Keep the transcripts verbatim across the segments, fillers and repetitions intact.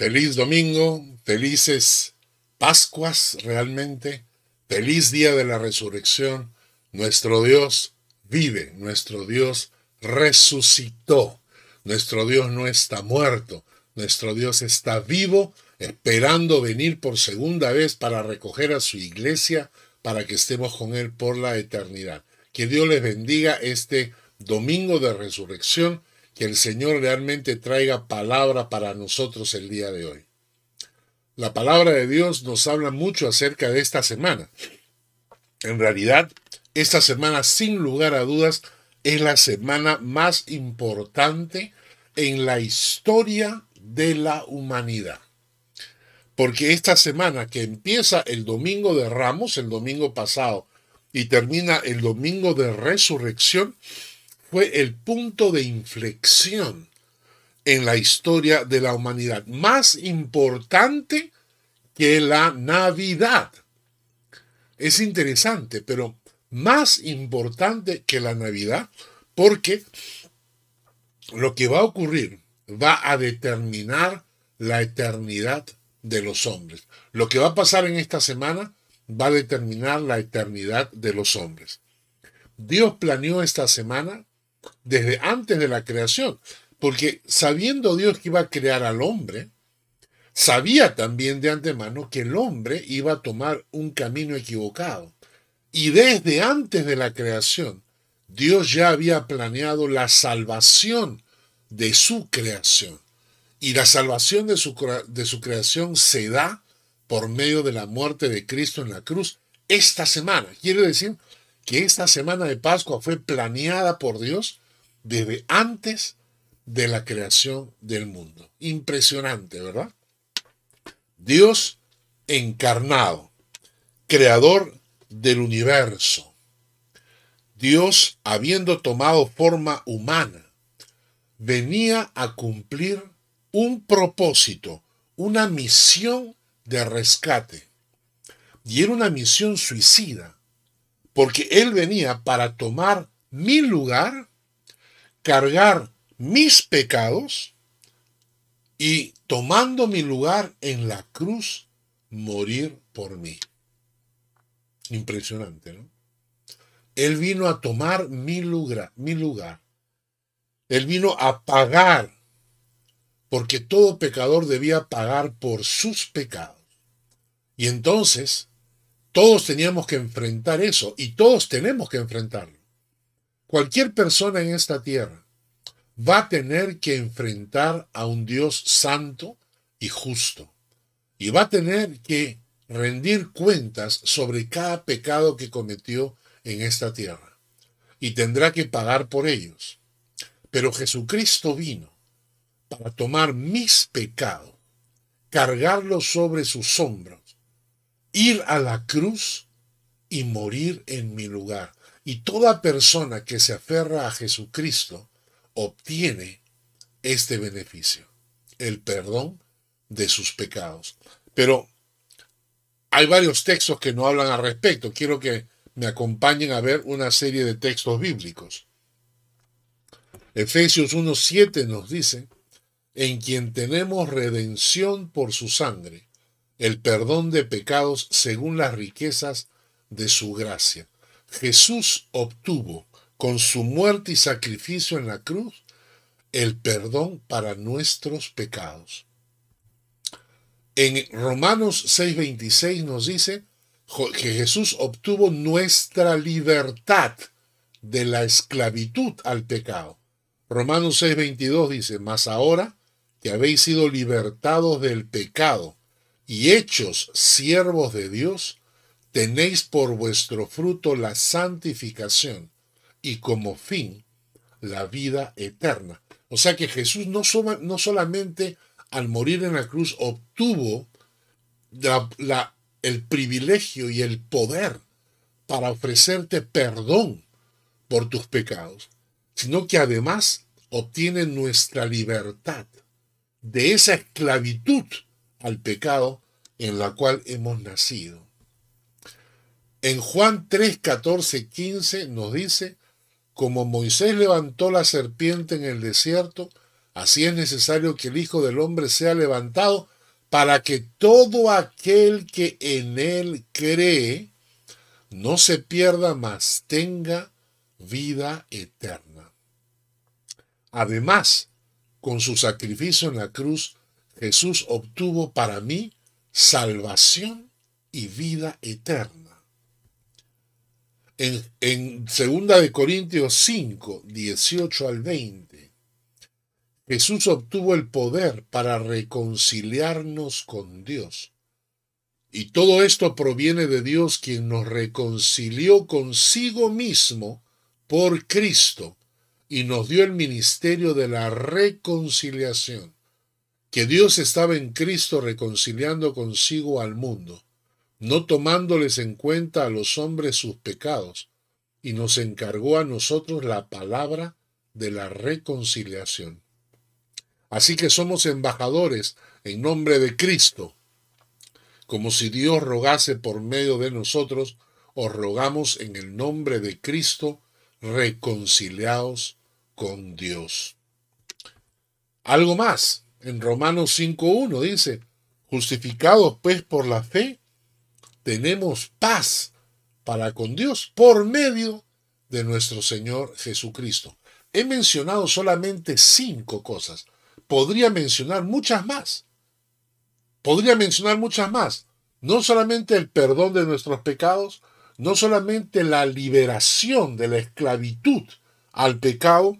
Feliz domingo, felices Pascuas realmente, feliz día de la resurrección. Nuestro Dios vive, nuestro Dios resucitó, nuestro Dios no está muerto, nuestro Dios está vivo, esperando venir por segunda vez para recoger a su iglesia, para que estemos con Él por la eternidad. Que Dios les bendiga este domingo de resurrección, que el Señor realmente traiga palabra para nosotros el día de hoy. La palabra de Dios nos habla mucho acerca de esta semana. En realidad, esta semana, sin lugar a dudas, es la semana más importante en la historia de la humanidad. Porque esta semana que empieza el domingo de Ramos, el domingo pasado, y termina el domingo de resurrección, fue el punto de inflexión en la historia de la humanidad, más importante que la Navidad. Es interesante, pero más importante que la Navidad, porque lo que va a ocurrir va a determinar la eternidad de los hombres. Lo que va a pasar en esta semana va a determinar la eternidad de los hombres. Dios planeó esta semana desde antes de la creación, porque sabiendo Dios que iba a crear al hombre, sabía también de antemano que el hombre iba a tomar un camino equivocado. Y desde antes de la creación, Dios ya había planeado la salvación de su creación. Y la salvación de su, de su creación se da por medio de la muerte de Cristo en la cruz esta semana. Quiere decir que esta semana de Pascua fue planeada por Dios desde antes de la creación del mundo. Impresionante, ¿verdad? Dios encarnado, creador del universo. Dios, habiendo tomado forma humana, venía a cumplir un propósito, una misión de rescate. Y era una misión suicida, porque Él venía para tomar mi lugar, cargar mis pecados y, tomando mi lugar en la cruz, morir por mí. Impresionante, ¿no? Él vino a tomar mi lugar, mi lugar. Él vino a pagar, porque todo pecador debía pagar por sus pecados. Y entonces, todos teníamos que enfrentar eso, y todos tenemos que enfrentarlo. Cualquier persona en esta tierra va a tener que enfrentar a un Dios santo y justo, y va a tener que rendir cuentas sobre cada pecado que cometió en esta tierra, y tendrá que pagar por ellos. Pero Jesucristo vino para tomar mis pecados, cargarlos sobre sus hombros, ir a la cruz y morir en mi lugar. Y toda persona que se aferra a Jesucristo obtiene este beneficio, el perdón de sus pecados. Pero hay varios textos que no hablan al respecto. Quiero que me acompañen a ver una serie de textos bíblicos. Efesios uno siete nos dice: en quien tenemos redención por su sangre, el perdón de pecados según las riquezas de su gracia. Jesús obtuvo con su muerte y sacrificio en la cruz el perdón para nuestros pecados. En Romanos seis veintiséis nos dice que Jesús obtuvo nuestra libertad de la esclavitud al pecado. Romanos seis veintidós dice: mas ahora que habéis sido libertados del pecado y hechos siervos de Dios, tenéis por vuestro fruto la santificación y como fin la vida eterna. O sea que Jesús no, soma, no solamente al morir en la cruz obtuvo la, la, el privilegio y el poder para ofrecerte perdón por tus pecados, sino que además obtiene nuestra libertad de esa esclavitud al pecado en la cual hemos nacido. En Juan tres, catorce, quince nos dice: como Moisés levantó la serpiente en el desierto, Así es necesario que el Hijo del Hombre sea levantado para que todo aquel que en él cree no se pierda, mas tenga vida eterna. Además, con su sacrificio en la cruz, Jesús obtuvo para mí salvación y vida eterna. En, en segunda de Corintios cinco, dieciocho al veinte, Jesús obtuvo el poder para reconciliarnos con Dios. Y todo esto proviene de Dios, quien nos reconcilió consigo mismo por Cristo y nos dio el ministerio de la reconciliación. Que Dios estaba en Cristo reconciliando consigo al mundo, no tomándoles en cuenta a los hombres sus pecados, y nos encargó a nosotros la palabra de la reconciliación. Así que somos embajadores en nombre de Cristo, como si Dios rogase por medio de nosotros. Os rogamos en el nombre de Cristo, reconciliaos con Dios. Algo más. En Romanos cinco uno dice, justificados pues por la fe, tenemos paz para con Dios por medio de nuestro Señor Jesucristo. He mencionado solamente cinco cosas. Podría mencionar muchas más. Podría mencionar muchas más. No solamente el perdón de nuestros pecados, no solamente la liberación de la esclavitud al pecado,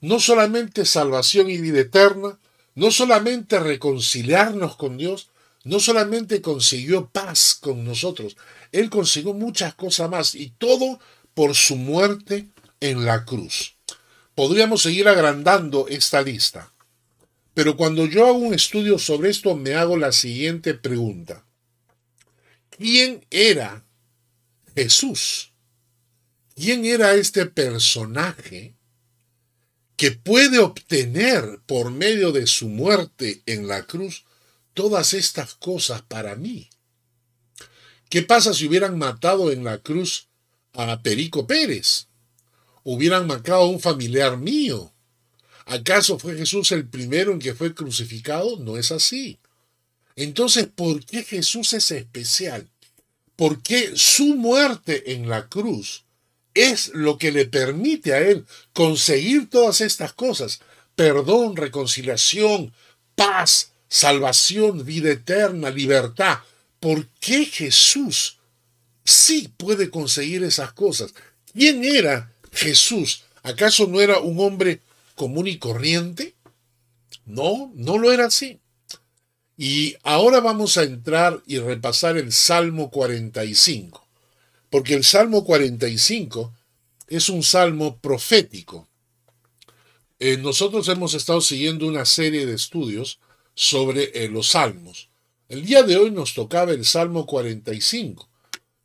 no solamente salvación y vida eterna, no solamente reconciliarnos con Dios, no solamente consiguió paz con nosotros, Él consiguió muchas cosas más, y todo por su muerte en la cruz. Podríamos seguir agrandando esta lista, pero cuando yo hago un estudio sobre esto me hago la siguiente pregunta. ¿Quién era Jesús? ¿Quién era este personaje que puede obtener por medio de su muerte en la cruz todas estas cosas para mí? ¿Qué pasa si hubieran matado en la cruz a Perico Pérez? ¿Hubieran matado a un familiar mío? ¿Acaso fue Jesús el primero en que fue crucificado? No es así. Entonces, ¿por qué Jesús es especial? ¿Por qué su muerte en la cruz es lo que le permite a Él conseguir todas estas cosas? Perdón, reconciliación, paz, salvación, vida eterna, libertad. ¿Por qué Jesús sí puede conseguir esas cosas? ¿Quién era Jesús? ¿Acaso no era un hombre común y corriente? No, no lo era así. Y ahora vamos a entrar y repasar el Salmo cuarenta y cinco. Porque el Salmo cuarenta y cinco es un salmo profético. Eh, nosotros hemos estado siguiendo una serie de estudios sobre eh, los salmos. El día de hoy nos tocaba el Salmo cuarenta y cinco,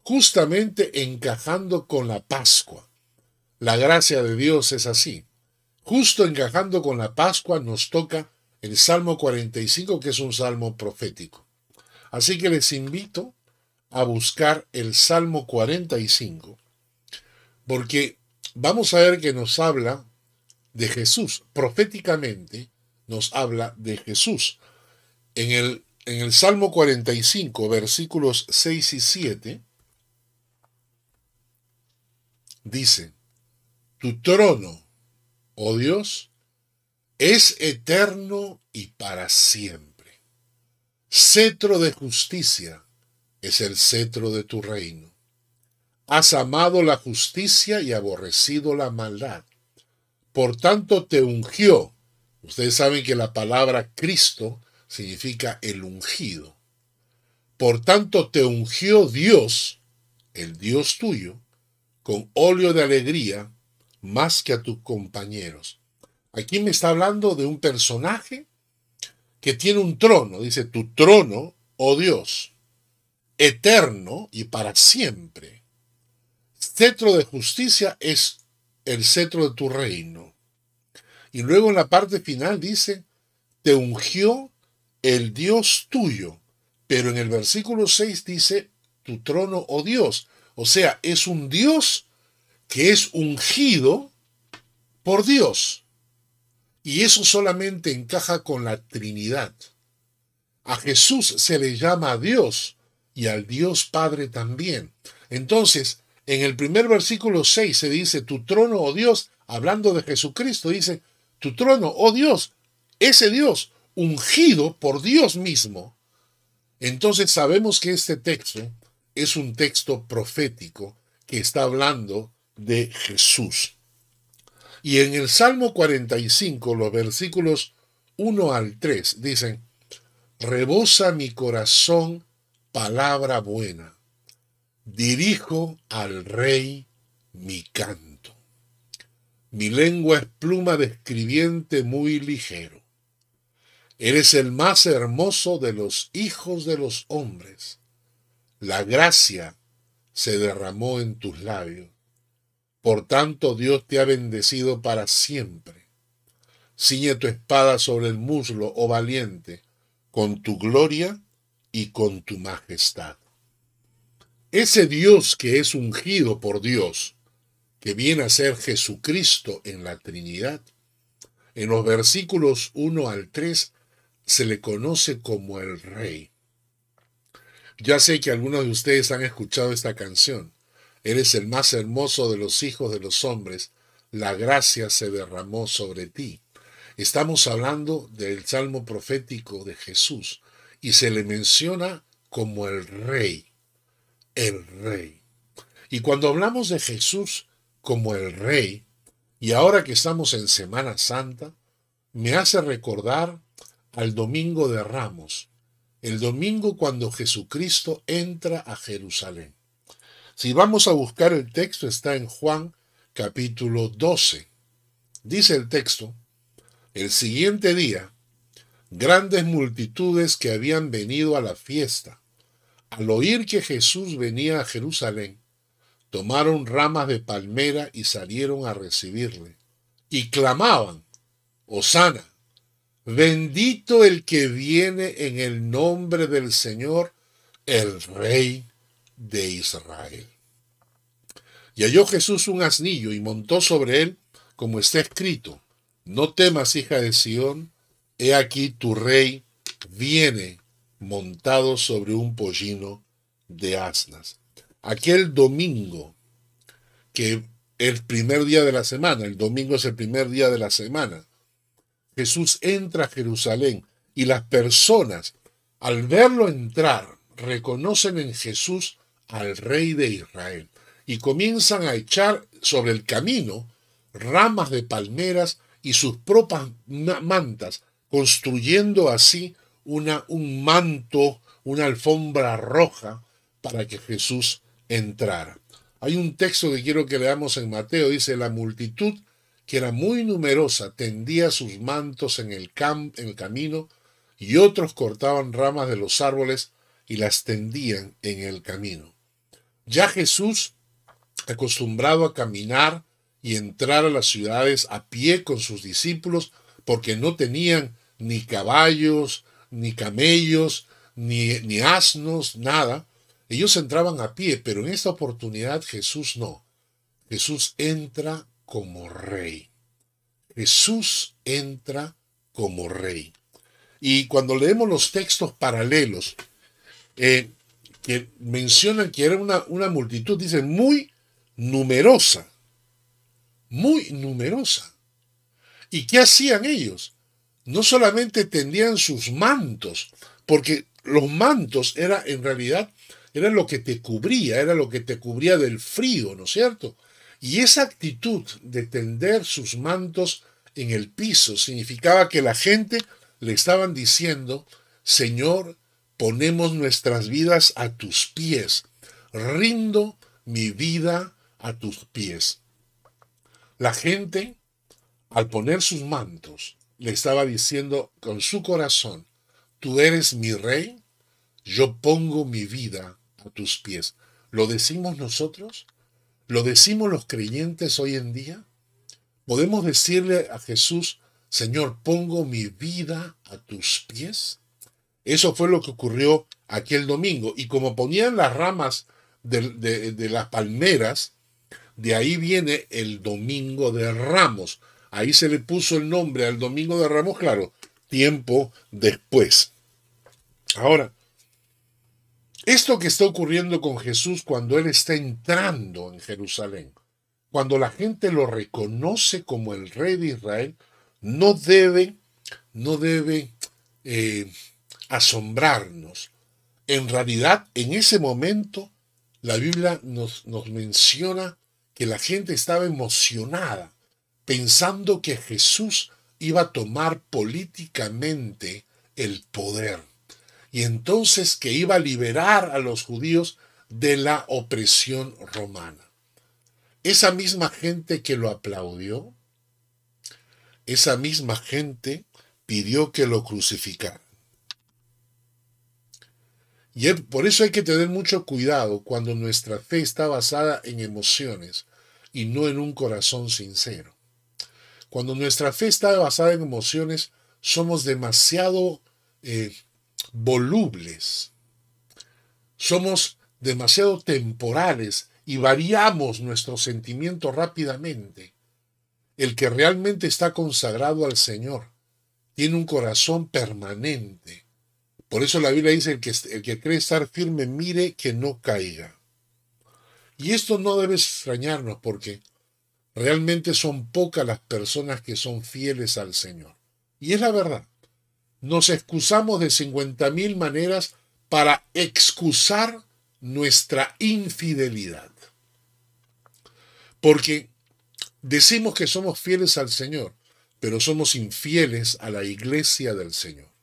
justamente encajando con la Pascua. La gracia de Dios es así. Justo encajando con la Pascua nos toca el Salmo cuarenta y cinco, que es un salmo profético. Así que les invito a buscar el Salmo cuarenta y cinco, porque vamos a ver que nos habla de Jesús, proféticamente nos habla de Jesús. En el, en el Salmo cuarenta y cinco, versículos seis y siete, dice, tu trono, oh Dios, es eterno y para siempre. Cetro de justicia es el cetro de tu reino. Has amado la justicia y aborrecido la maldad. Por tanto te ungió. Ustedes saben que la palabra Cristo significa el ungido. Por tanto te ungió Dios, el Dios tuyo, con óleo de alegría más que a tus compañeros. Aquí me está hablando de un personaje que tiene un trono. Dice, tu trono, oh Dios, eterno y para siempre. Cetro de justicia es el cetro de tu reino. Y luego en la parte final dice, te ungió el Dios tuyo. Pero en el versículo seis dice, tu trono, oh Dios. O sea, es un Dios que es ungido por Dios. Y eso solamente encaja con la Trinidad. A Jesús se le llama Dios y al Dios Padre también. Entonces, en el primer versículo seis se dice, tu trono, oh Dios, hablando de Jesucristo, dice, tu trono, oh Dios, ese Dios, ungido por Dios mismo. Entonces sabemos que este texto es un texto profético que está hablando de Jesús. Y en el Salmo cuarenta y cinco, los versículos uno al tres, dicen, rebosa mi corazón palabra buena, dirijo al Rey mi canto. Mi lengua es pluma de escribiente muy ligero. Eres el más hermoso de los hijos de los hombres. La gracia se derramó en tus labios. Por tanto, Dios te ha bendecido para siempre. Ciñe tu espada sobre el muslo, oh valiente, con tu gloria y con tu majestad. Ese Dios que es ungido por Dios, que viene a ser Jesucristo en la Trinidad, en los versículos uno al tres se le conoce como el Rey. Ya sé que algunos de ustedes han escuchado esta canción. Eres el más hermoso de los hijos de los hombres. La gracia se derramó sobre ti. Estamos hablando del salmo profético de Jesús y se le menciona como el Rey. El Rey. Y cuando hablamos de Jesús como el Rey, y ahora que estamos en Semana Santa, me hace recordar al Domingo de Ramos. El domingo cuando Jesucristo entra a Jerusalén. Si vamos a buscar el texto, está en Juan capítulo doce. Dice el texto, el siguiente día, grandes multitudes que habían venido a la fiesta, al oír que Jesús venía a Jerusalén, tomaron ramas de palmera y salieron a recibirle, y clamaban, Hosana. Bendito el que viene en el nombre del Señor, el Rey de Israel. Y halló Jesús un asnillo y montó sobre él, como está escrito, no temas, hija de Sión, he aquí tu Rey viene montado sobre un pollino de asnas. Aquel domingo, que el primer día de la semana, el domingo es el primer día de la semana, Jesús entra a Jerusalén y las personas, al verlo entrar, reconocen en Jesús al Rey de Israel y comienzan a echar sobre el camino ramas de palmeras y sus propias mantas, construyendo así una, un manto, una alfombra roja para que Jesús entrara. Hay un texto que quiero que leamos en Mateo, dice, la multitud que era muy numerosa, tendía sus mantos en el, cam en el camino, y otros cortaban ramas de los árboles y las tendían en el camino. Ya Jesús, acostumbrado a caminar y entrar a las ciudades a pie con sus discípulos, porque no tenían ni caballos, ni camellos, ni, ni asnos, nada, ellos entraban a pie, pero en esta oportunidad Jesús no. Jesús entra como Rey. Jesús entra como Rey. Y cuando leemos los textos paralelos eh, que mencionan que era una, una multitud, dicen muy numerosa, muy numerosa. ¿Y qué hacían ellos? No solamente tendían sus mantos, porque los mantos era en realidad era lo que te cubría, era lo que te cubría del frío, ¿no es cierto? Y esa actitud de tender sus mantos en el piso significaba que la gente le estaban diciendo, Señor, ponemos nuestras vidas a tus pies, rindo mi vida a tus pies. La gente, al poner sus mantos, le estaba diciendo con su corazón, tú eres mi Rey, yo pongo mi vida a tus pies. ¿Lo decimos nosotros? ¿Lo decimos los creyentes hoy en día? ¿Podemos decirle a Jesús, Señor, pongo mi vida a tus pies? Eso fue lo que ocurrió aquel domingo. Y como ponían las ramas de, de, de las palmeras, de ahí viene el domingo de Ramos. Ahí se le puso el nombre al Domingo de Ramos, claro, tiempo después. Ahora, esto que está ocurriendo con Jesús cuando Él está entrando en Jerusalén, cuando la gente lo reconoce como el rey de Israel, no debe, no debe eh, asombrarnos. En realidad, en ese momento, la Biblia nos, nos menciona que la gente estaba emocionada, pensando que Jesús iba a tomar políticamente el poder. Y entonces que iba a liberar a los judíos de la opresión romana. Esa misma gente que lo aplaudió, esa misma gente pidió que lo crucificaran. Y por eso hay que tener mucho cuidado cuando nuestra fe está basada en emociones y no en un corazón sincero. Cuando nuestra fe está basada en emociones, somos demasiado eh, volubles, somos demasiado temporales y variamos nuestros sentimientos rápidamente. El que realmente está consagrado al Señor tiene un corazón permanente. Por eso la Biblia dice, el que, el que cree estar firme, mire que no caiga. Y esto no debe extrañarnos, porque realmente son pocas las personas que son fieles al Señor. Y es la verdad. Nos excusamos de cincuenta mil maneras para excusar nuestra infidelidad. Porque decimos que somos fieles al Señor, pero somos infieles a la iglesia del Señor.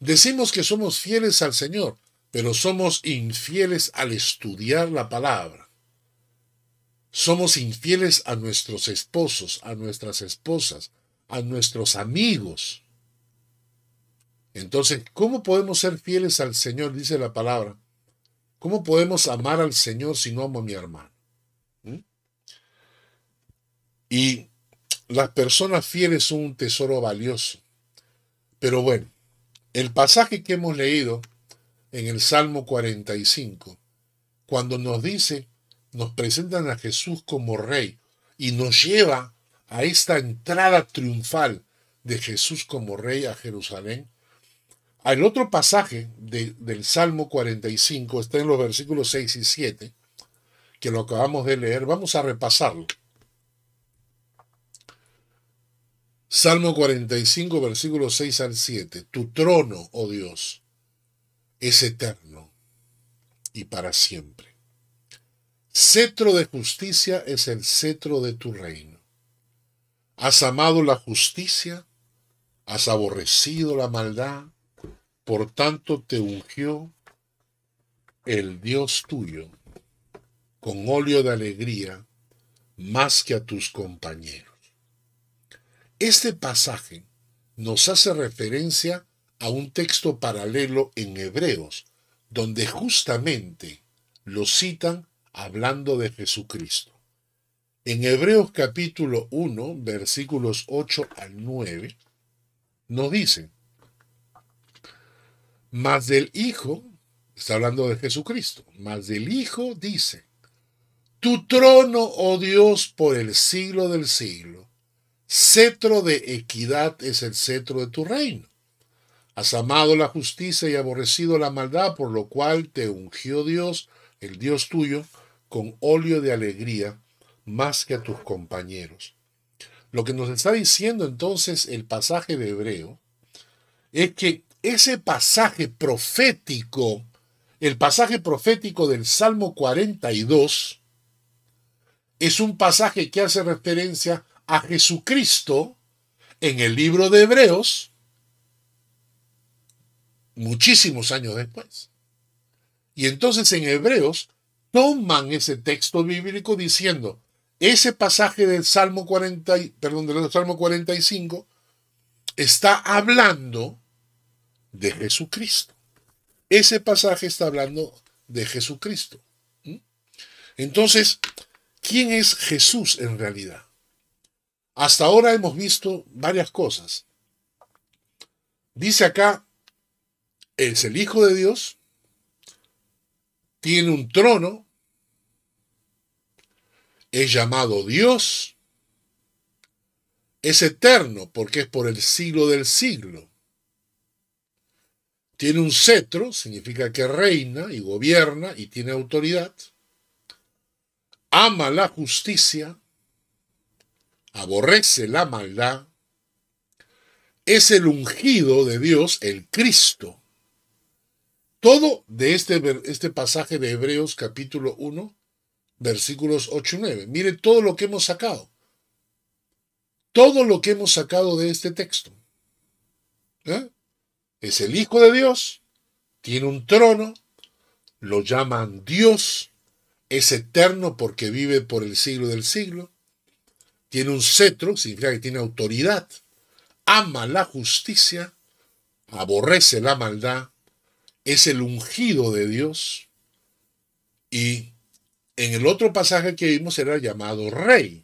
Decimos que somos fieles al Señor, pero somos infieles al estudiar la palabra. Somos infieles a nuestros esposos, a nuestras esposas, a nuestros amigos. Entonces, ¿cómo podemos ser fieles al Señor? Dice la palabra. ¿Cómo podemos amar al Señor si no amo a mi hermano? ¿Mm? Y las personas fieles son un tesoro valioso. Pero bueno, el pasaje que hemos leído en el Salmo cuarenta y cinco, cuando nos dice, nos presentan a Jesús como rey y nos lleva a esta entrada triunfal de Jesús como rey a Jerusalén. El otro pasaje de, del Salmo cuarenta y cinco está en los versículos seis y siete, que lo acabamos de leer. Vamos a repasarlo. Salmo cuarenta y cinco, versículos seis al siete. Tu trono, oh Dios, es eterno y para siempre. Cetro de justicia es el cetro de tu reino. Has amado la justicia, has aborrecido la maldad. Por tanto te ungió el Dios tuyo con óleo de alegría más que a tus compañeros. Este pasaje nos hace referencia a un texto paralelo en Hebreos, donde justamente lo citan hablando de Jesucristo. En Hebreos capítulo uno, versículos ocho al nueve, nos dicen, mas del Hijo, está hablando de Jesucristo, mas del Hijo dice, tu trono, oh Dios, por el siglo del siglo, cetro de equidad es el cetro de tu reino. Has amado la justicia y aborrecido la maldad, por lo cual te ungió Dios, el Dios tuyo, con óleo de alegría, más que a tus compañeros. Lo que nos está diciendo entonces el pasaje de Hebreo es que ese pasaje profético, el pasaje profético del Salmo cuarenta y dos, es un pasaje que hace referencia a Jesucristo en el libro de Hebreos, muchísimos años después. Y entonces en Hebreos toman ese texto bíblico diciendo, ese pasaje del Salmo cuarenta, perdón, del Salmo cuarenta y cinco está hablando de Jesucristo. Ese pasaje está hablando de Jesucristo. Entonces, ¿quién es Jesús en realidad? Hasta ahora hemos visto varias cosas. Dice acá, es el Hijo de Dios, tiene un trono, es llamado Dios, Es eterno porque es por el siglo del siglo. Tiene un cetro, significa que reina y gobierna y tiene autoridad. Ama la justicia, aborrece la maldad. Es el ungido de Dios, el Cristo. Todo de este, este pasaje de Hebreos capítulo uno, versículos ocho y nueve. Mire todo lo que hemos sacado. Todo lo que hemos sacado de este texto. ¿Eh? Es el Hijo de Dios, tiene un trono, lo llaman Dios, es eterno porque vive por el siglo del siglo, tiene un cetro, significa que tiene autoridad, ama la justicia, aborrece la maldad, es el ungido de Dios, y en el otro pasaje que vimos era llamado Rey.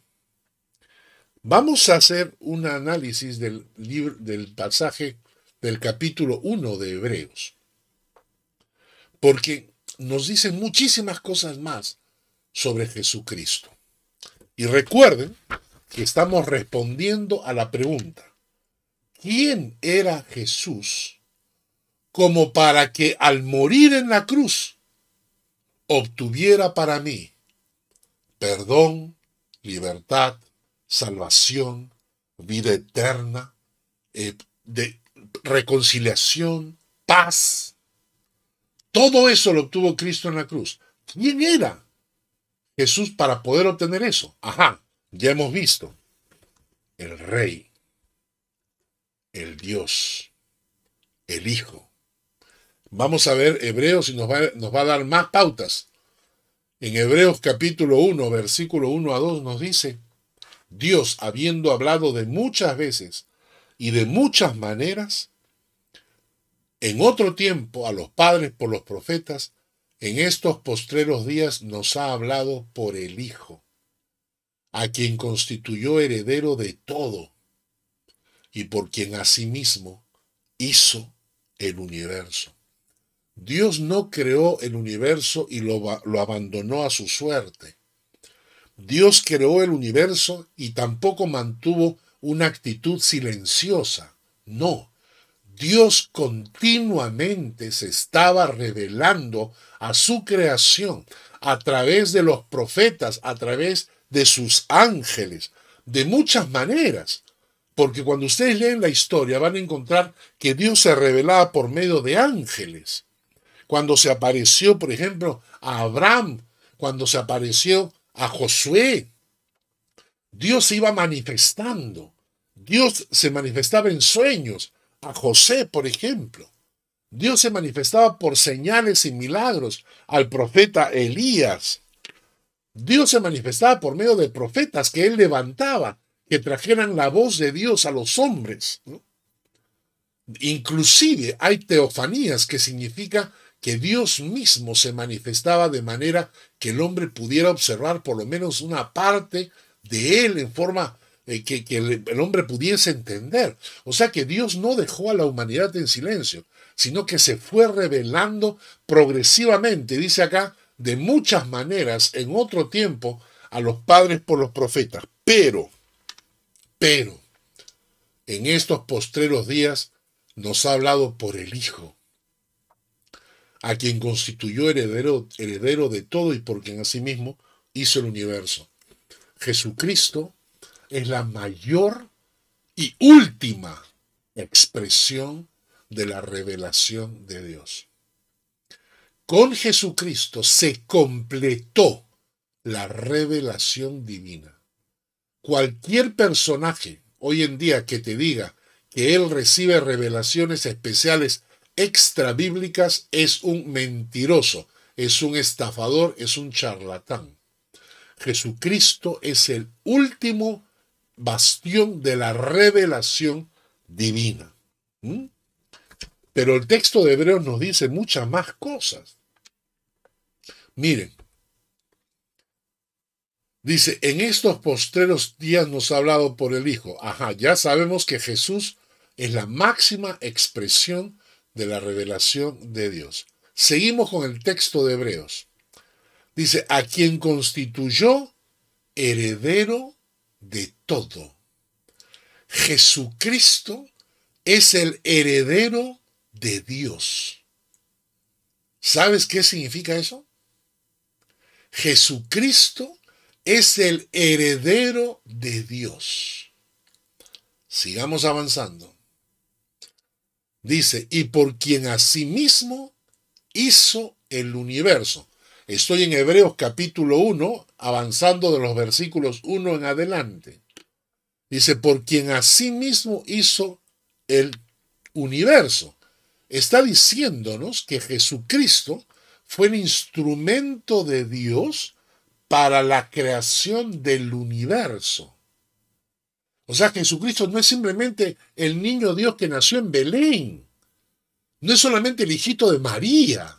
Vamos a hacer un análisis del, libro, del pasaje del capítulo uno de Hebreos, porque nos dicen muchísimas cosas más sobre Jesucristo. Y recuerden que estamos respondiendo a la pregunta, ¿quién era Jesús como para que al morir en la cruz obtuviera para mí perdón, libertad, salvación, vida eterna, eh, de reconciliación, paz? Todo eso lo obtuvo Cristo en la cruz. ¿Quién era Jesús para poder obtener eso? Ajá, ya hemos visto. El Rey, el Dios, el Hijo. Vamos a ver Hebreos y nos va, nos va a dar más pautas. En Hebreos capítulo uno, versículo uno a dos nos dice, Dios, habiendo hablado de muchas veces y de muchas maneras, en otro tiempo a los padres por los profetas, en estos postreros días nos ha hablado por el Hijo, a quien constituyó heredero de todo, y por quien asimismo hizo el universo. Dios no creó el universo y lo, lo abandonó a su suerte. Dios creó el universo y tampoco mantuvo una actitud silenciosa. No, Dios continuamente se estaba revelando a su creación a través de los profetas, a través de sus ángeles, de muchas maneras. Porque cuando ustedes leen la historia van a encontrar que Dios se revelaba por medio de ángeles. Cuando se apareció, por ejemplo, a Abraham, cuando se apareció a Josué, Dios se iba manifestando. Dios se manifestaba en sueños. A José, por ejemplo. Dios se manifestaba por señales y milagros. Al profeta Elías. Dios se manifestaba por medio de profetas que él levantaba, que trajeran la voz de Dios a los hombres, ¿no? Inclusive hay teofanías, que significa que Dios mismo se manifestaba de manera que el hombre pudiera observar por lo menos una parte de él en forma eh, que, que el, el hombre pudiese entender. O sea que Dios no dejó a la humanidad en silencio, sino que se fue revelando progresivamente, dice acá, de muchas maneras, en otro tiempo, a los padres por los profetas. Pero, pero, en estos postreros días nos ha hablado por el Hijo, a quien constituyó heredero, heredero de todo y por quien asimismo hizo el universo. Jesucristo es la mayor y última expresión de la revelación de Dios. Con Jesucristo se completó la revelación divina. Cualquier personaje hoy en día que te diga que él recibe revelaciones especiales extrabíblicas es un mentiroso, es un estafador, es un charlatán. Jesucristo es el último bastión de la revelación divina. ¿Mm? Pero el texto de Hebreos nos dice muchas más cosas. Miren, dice, en estos postreros días nos ha hablado por el Hijo. Ajá, ya sabemos que Jesús es la máxima expresión de la revelación de Dios. Seguimos con el texto de Hebreos. Dice, a quien constituyó heredero de todo. Jesucristo es el heredero de Dios. ¿Sabes qué significa eso? Jesucristo es el heredero de Dios. Sigamos avanzando. Dice, y por quien asimismo hizo el universo. Estoy en Hebreos capítulo uno, avanzando de los versículos uno en adelante. Dice, por quien asimismo hizo el universo. Está diciéndonos que Jesucristo fue el instrumento de Dios para la creación del universo. O sea, Jesucristo no es simplemente el niño Dios que nació en Belén. No es solamente el hijito de María.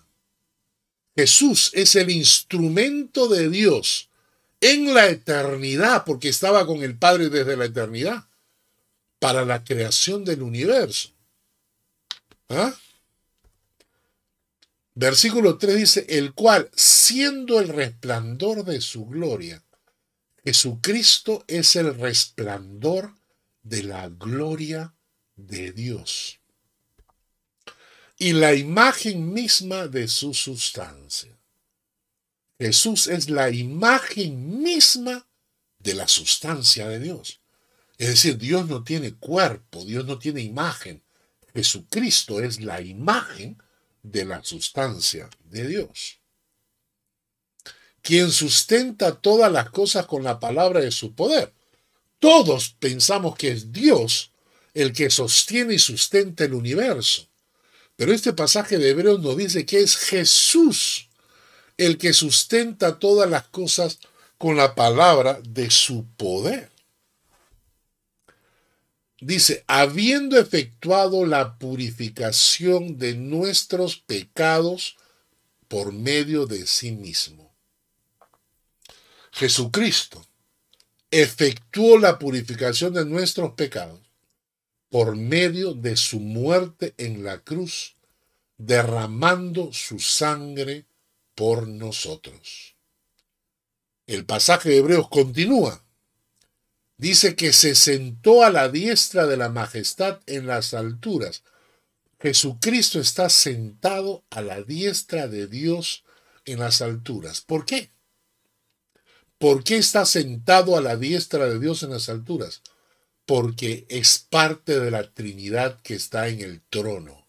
Jesús es el instrumento de Dios en la eternidad, porque estaba con el Padre desde la eternidad, para la creación del universo. ¿Ah? Versículo tres dice, el cual, siendo el resplandor de su gloria, Jesucristo es el resplandor de la gloria de Dios y la imagen misma de su sustancia. Jesús es la imagen misma de la sustancia de Dios. Es decir, Dios no tiene cuerpo, Dios no tiene imagen. Jesucristo es la imagen de la sustancia de Dios. Quien sustenta todas las cosas con la palabra de su poder. Todos pensamos que es Dios el que sostiene y sustenta el universo. Pero este pasaje de Hebreos nos dice que es Jesús el que sustenta todas las cosas con la palabra de su poder. Dice, habiendo efectuado la purificación de nuestros pecados por medio de sí mismo. Jesucristo efectuó la purificación de nuestros pecados por medio de su muerte en la cruz, derramando su sangre por nosotros. El pasaje de Hebreos continúa. Dice que se sentó a la diestra de la majestad en las alturas. Jesucristo está sentado a la diestra de Dios en las alturas. ¿Por qué? ¿Por qué está sentado a la diestra de Dios en las alturas? Porque es parte de la Trinidad que está en el trono.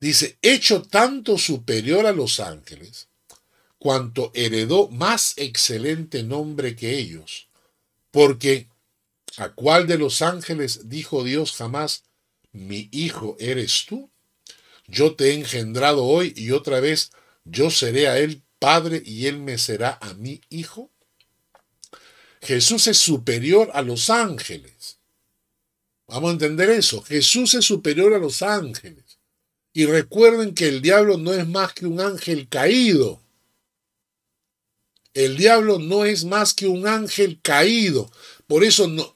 Dice, hecho tanto superior a los ángeles, cuanto heredó más excelente nombre que ellos, porque ¿a cuál de los ángeles dijo Dios jamás, mi hijo eres tú? Yo te he engendrado hoy y otra vez yo seré a él padre y él me será a mí hijo. Jesús es superior a los ángeles. Vamos a entender eso. Jesús es superior a los ángeles. Y recuerden que el diablo no es más que un ángel caído. El diablo no es más que un ángel caído. Por eso no,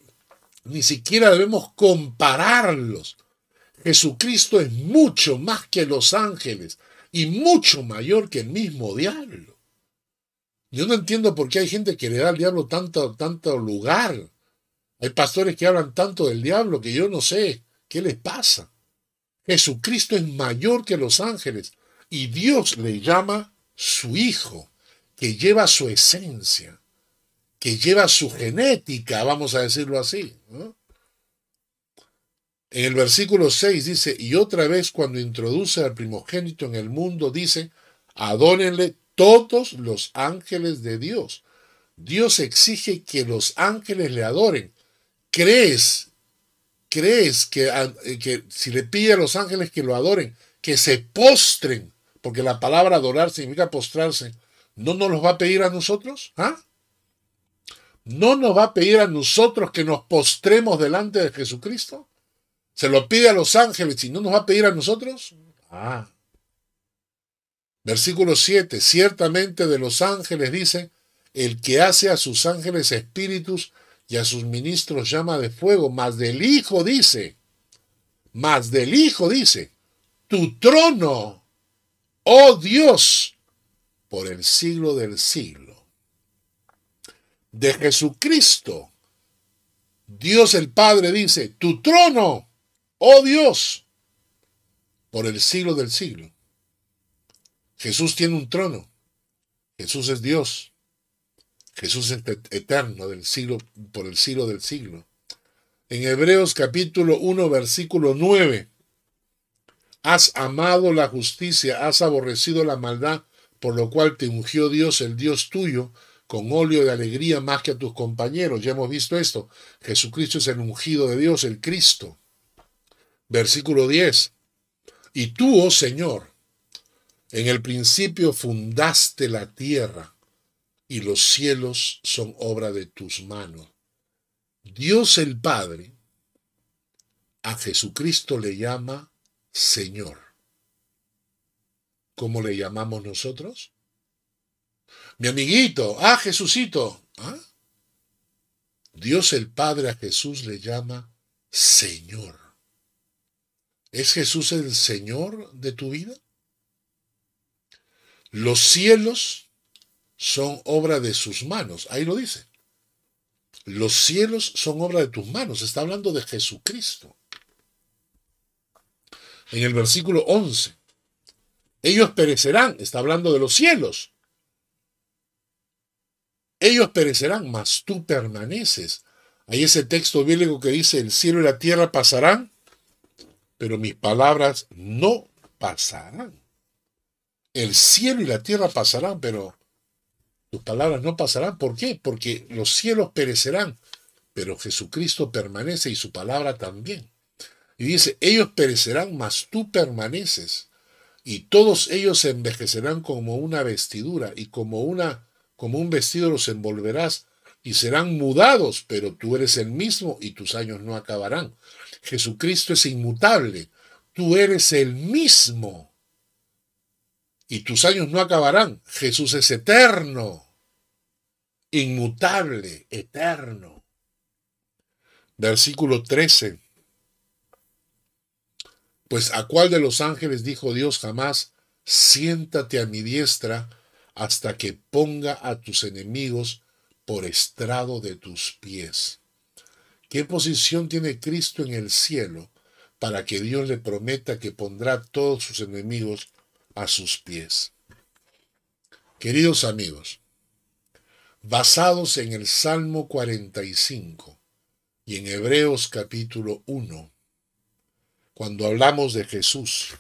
ni siquiera debemos compararlos. Jesucristo es mucho más que los ángeles y mucho mayor que el mismo diablo. Yo no entiendo por qué hay gente que le da al diablo tanto, tanto lugar. Hay pastores que hablan tanto del diablo que yo no sé qué les pasa. Jesucristo es mayor que los ángeles y Dios le llama su hijo, que lleva su esencia, que lleva su genética, vamos a decirlo así, ¿no? En el versículo seis dice, y otra vez cuando introduce al primogénito en el mundo, dice, adórenle todos los ángeles de Dios. Dios exige que los ángeles le adoren. ¿Crees, crees que, que si le pide a los ángeles que lo adoren, que se postren? Porque la palabra adorar significa postrarse. ¿No nos los va a pedir a nosotros? ¿Ah? ¿No nos va a pedir a nosotros que nos postremos delante de Jesucristo? Se lo pide a los ángeles y no nos va a pedir a nosotros. Ah. Versículo siete, ciertamente de los ángeles dice, el que hace a sus ángeles espíritus y a sus ministros llama de fuego, mas del Hijo dice, mas del Hijo dice, tu trono, oh Dios, por el siglo del siglo. De Jesucristo Dios el Padre dice, tu trono, oh Dios, por el siglo del siglo. Jesús tiene un trono. Jesús es Dios. Jesús es eterno del siglo, por el siglo del siglo. En Hebreos capítulo uno, versículo nueve. Has amado la justicia, has aborrecido la maldad, por lo cual te ungió Dios, el Dios tuyo, con óleo de alegría más que a tus compañeros. Ya hemos visto esto. Jesucristo es el ungido de Dios, el Cristo. Versículo diez. Y tú, oh Señor, en el principio fundaste la tierra, y los cielos son obra de tus manos. Dios el Padre a Jesucristo le llama Señor. ¿Cómo le llamamos nosotros? Mi amiguito, ah, Jesucito. ¿Ah? Dios el Padre a Jesús le llama Señor. ¿Es Jesús el Señor de tu vida? Los cielos son obra de sus manos. Ahí lo dice. Los cielos son obra de tus manos. Está hablando de Jesucristo. En el versículo once. Ellos perecerán. Está hablando de los cielos. Ellos perecerán, mas tú permaneces. Hay ese texto bíblico que dice, el cielo y la tierra pasarán, pero mis palabras no pasarán. El cielo y la tierra pasarán, pero tus palabras no pasarán. ¿Por qué? Porque los cielos perecerán, pero Jesucristo permanece y su palabra también. Y dice, ellos perecerán, mas tú permaneces, y todos ellos se envejecerán como una vestidura, y como una... como un vestido los envolverás, y serán mudados, pero tú eres el mismo y tus años no acabarán. Jesucristo es inmutable. Tú eres el mismo y tus años no acabarán. Jesús es eterno, inmutable, eterno. Versículo trece. Pues ¿a cuál de los ángeles dijo Dios jamás, siéntate a mi diestra, hasta que ponga a tus enemigos por estrado de tus pies? ¿Qué posición tiene Cristo en el cielo para que Dios le prometa que pondrá a todos sus enemigos a sus pies? Queridos amigos, basados en el Salmo cuarenta y cinco y en Hebreos capítulo uno, cuando hablamos de Jesús,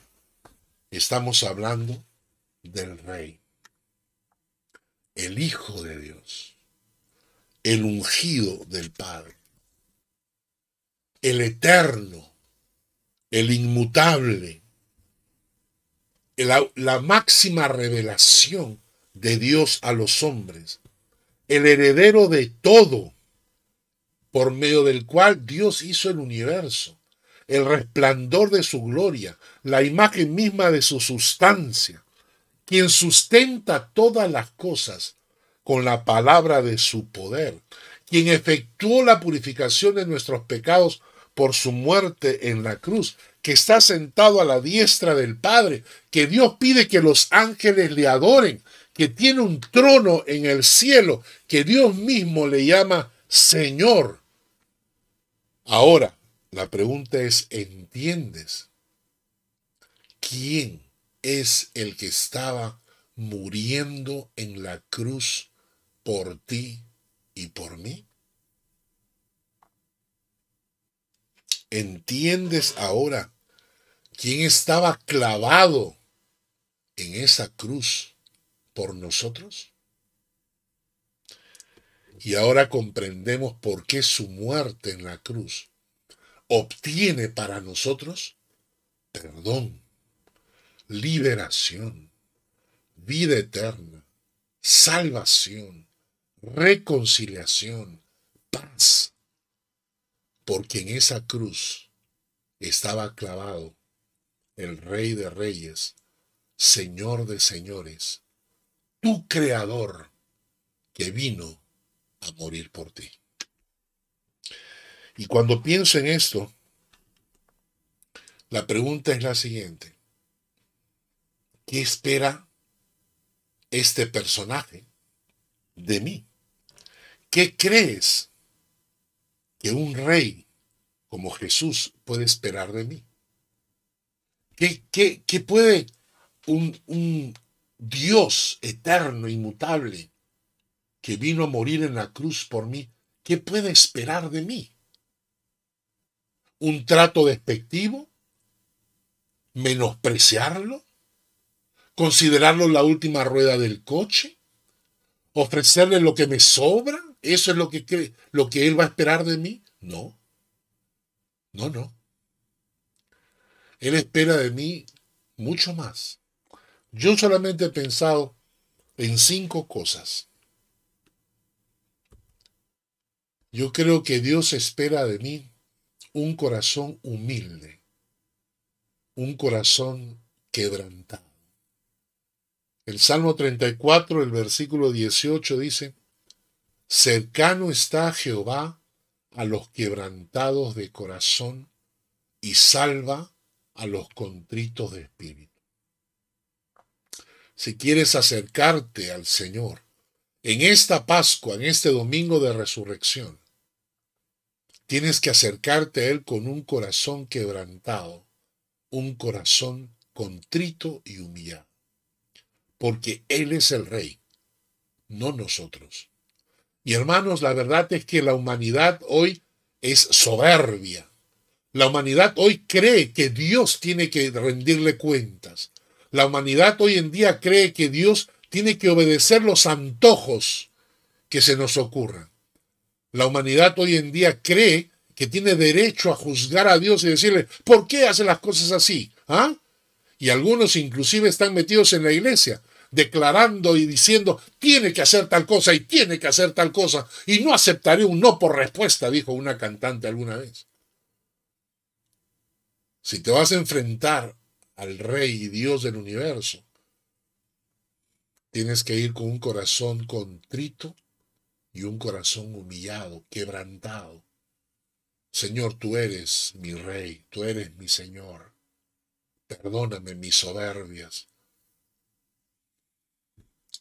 estamos hablando del Rey. El Hijo de Dios, el ungido del Padre, el eterno, el inmutable, la, la máxima revelación de Dios a los hombres, el heredero de todo, por medio del cual Dios hizo el universo, el resplandor de su gloria, la imagen misma de su sustancia, quien sustenta todas las cosas con la palabra de su poder, quien efectuó la purificación de nuestros pecados por su muerte en la cruz, que está sentado a la diestra del Padre, que Dios pide que los ángeles le adoren, que tiene un trono en el cielo, que Dios mismo le llama Señor. Ahora, la pregunta es, ¿entiendes quién es el que estaba muriendo en la cruz por ti y por mí? ¿Entiendes ahora quién estaba clavado en esa cruz por nosotros? Y ahora comprendemos por qué su muerte en la cruz obtiene para nosotros perdón, liberación, vida eterna, salvación, reconciliación, paz. Porque en esa cruz estaba clavado el Rey de Reyes, Señor de Señores, tu Creador que vino a morir por ti. Y cuando pienso en esto, la pregunta es la siguiente. ¿Qué espera este personaje de mí? ¿Qué crees que un rey como Jesús puede esperar de mí? ¿Qué, qué, qué puede un, un Dios eterno, inmutable, que vino a morir en la cruz por mí, qué puede esperar de mí? ¿Un trato despectivo? ¿Menospreciarlo? ¿Considerarlo la última rueda del coche? ¿Ofrecerle lo que me sobra? ¿Eso es lo que, cree, lo que él va a esperar de mí? No. No, no. Él espera de mí mucho más. Yo solamente he pensado en cinco cosas. Yo creo que Dios espera de mí un corazón humilde, un corazón quebrantado. El Salmo treinta y cuatro, el versículo dieciocho dice: cercano está Jehová a los quebrantados de corazón y salva a los contritos de espíritu. Si quieres acercarte al Señor en esta Pascua, en este domingo de resurrección, tienes que acercarte a Él con un corazón quebrantado, un corazón contrito y humillado. Porque Él es el Rey, no nosotros. Y hermanos, la verdad es que la humanidad hoy es soberbia. La humanidad hoy cree que Dios tiene que rendirle cuentas. La humanidad hoy en día cree que Dios tiene que obedecer los antojos que se nos ocurran. La humanidad hoy en día cree que tiene derecho a juzgar a Dios y decirle, ¿por qué hace las cosas así? ¿Ah? Y algunos inclusive están metidos en la iglesia, declarando y diciendo, tiene que hacer tal cosa y tiene que hacer tal cosa, y no aceptaré un no por respuesta, dijo una cantante alguna vez. Si te vas a enfrentar al Rey y Dios del universo, tienes que ir con un corazón contrito y un corazón humillado, quebrantado. Señor, tú eres mi Rey, tú eres mi Señor. Perdóname mis soberbias.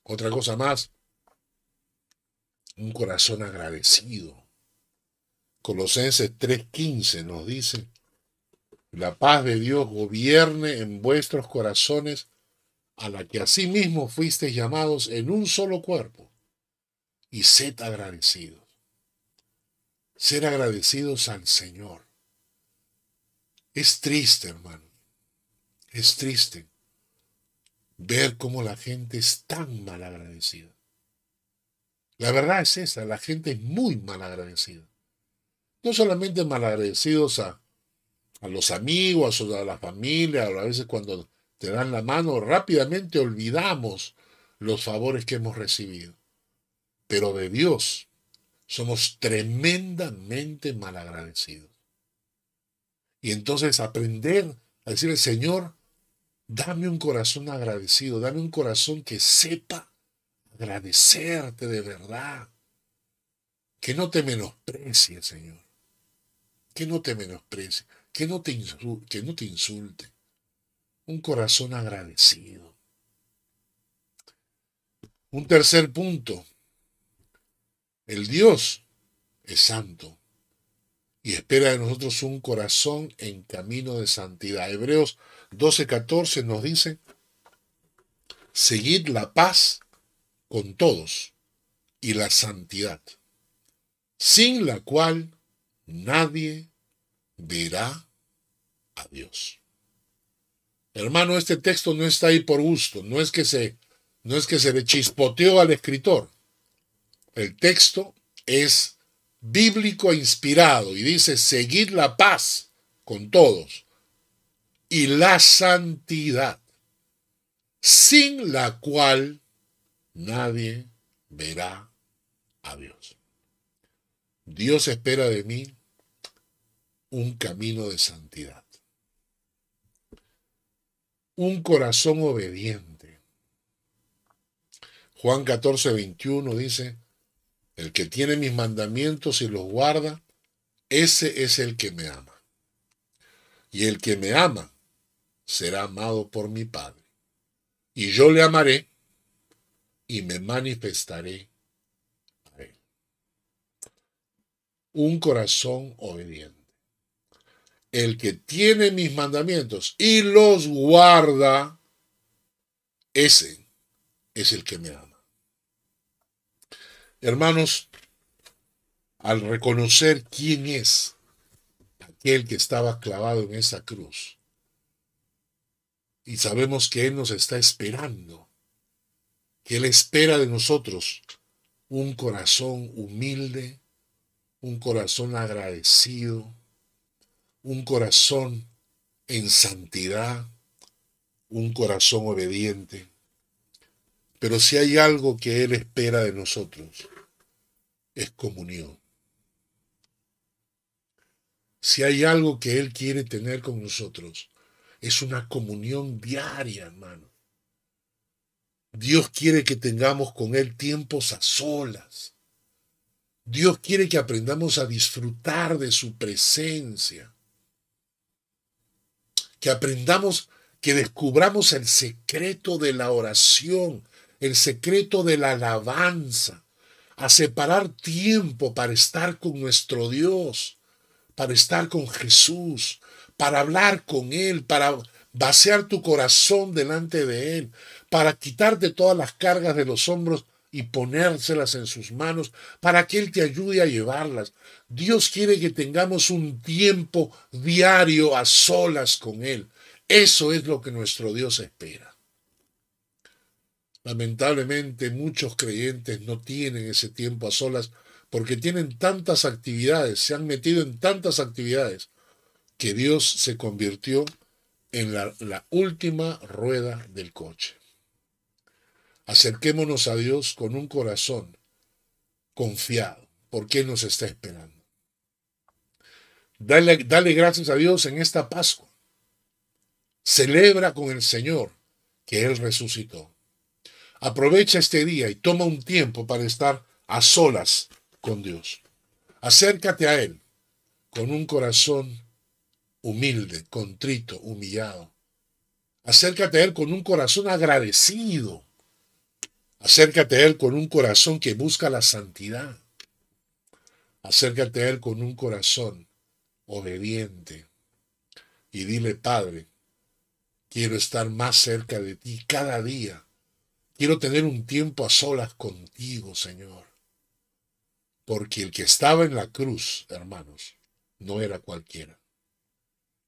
Otra cosa más, un corazón agradecido. Colosenses tres quince nos dice, la paz de Dios gobierne en vuestros corazones, a la que asimismo fuisteis llamados en un solo cuerpo. Y sed agradecidos. Ser agradecidos al Señor. Es triste, hermano. Es triste ver cómo la gente es tan mal agradecida. La verdad es esa, la gente es muy mal agradecida. No solamente mal agradecidos a, a los amigos, a la familia, a veces cuando te dan la mano, rápidamente olvidamos los favores que hemos recibido. Pero de Dios somos tremendamente malagradecidos. Y entonces aprender a decirle, Señor, dame un corazón agradecido, dame un corazón que sepa agradecerte de verdad. Que no te menosprecie, Señor. Que no te menosprecie, que no te insulte, que no te insulte. Un corazón agradecido. Un tercer punto. El Dios es santo y espera de nosotros un corazón en camino de santidad. Hebreos doce catorce nos dice, seguid la paz con todos y la santidad, sin la cual nadie verá a Dios. Hermano, este texto no está ahí por gusto, no es que se, no es que se le chispoteó al escritor. El texto es bíblico inspirado y dice, seguid la paz con todos y la santidad, sin la cual nadie verá a Dios. Dios espera de mí un camino de santidad, un corazón obediente. Juan catorce veintiuno dice, el que tiene mis mandamientos y los guarda, ese es el que me ama. Y el que me ama será amado por mi Padre. Y yo le amaré y me manifestaré a él. un corazón obediente. El que tiene mis mandamientos y los guarda, ese es el que me ama. Hermanos, al reconocer quién es aquel que estaba clavado en esa cruz, y sabemos que Él nos está esperando, que Él espera de nosotros un corazón humilde, un corazón agradecido, un corazón en santidad, un corazón obediente. Pero si hay algo que Él espera de nosotros, es comunión. Si hay algo que Él quiere tener con nosotros, es una comunión diaria, hermano. Dios quiere que tengamos con Él tiempos a solas. Dios quiere que aprendamos a disfrutar de su presencia. Que aprendamos, que descubramos el secreto de la oración, el secreto de la alabanza, a separar tiempo para estar con nuestro Dios, para estar con Jesús, para hablar con Él, para vaciar tu corazón delante de Él, para quitarte todas las cargas de los hombros y ponérselas en sus manos, para que Él te ayude a llevarlas. Dios quiere que tengamos un tiempo diario a solas con Él. Eso es lo que nuestro Dios espera. Lamentablemente muchos creyentes no tienen ese tiempo a solas porque tienen tantas actividades, se han metido en tantas actividades, que Dios se convirtió en la, la última rueda del coche. Acerquémonos a Dios con un corazón confiado, porque Él nos está esperando. Dale, dale gracias a Dios en esta Pascua. Celebra con el Señor que Él resucitó. Aprovecha este día y toma un tiempo para estar a solas con Dios. Acércate a Él con un corazón humilde, contrito, humillado. Acércate a Él con un corazón agradecido. Acércate a Él con un corazón que busca la santidad. Acércate a Él con un corazón obediente. Y dile, Padre, quiero estar más cerca de ti cada día. Quiero tener un tiempo a solas contigo, Señor. Porque el que estaba en la cruz, hermanos, no era cualquiera.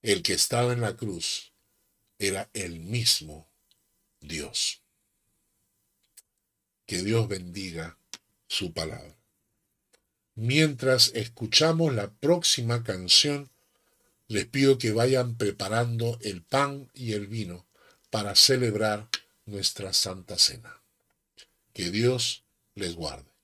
El que estaba en la cruz era el mismo Dios. Que Dios bendiga su palabra. Mientras escuchamos la próxima canción, les pido que vayan preparando el pan y el vino para celebrar nuestra Santa Cena. Que Dios les guarde.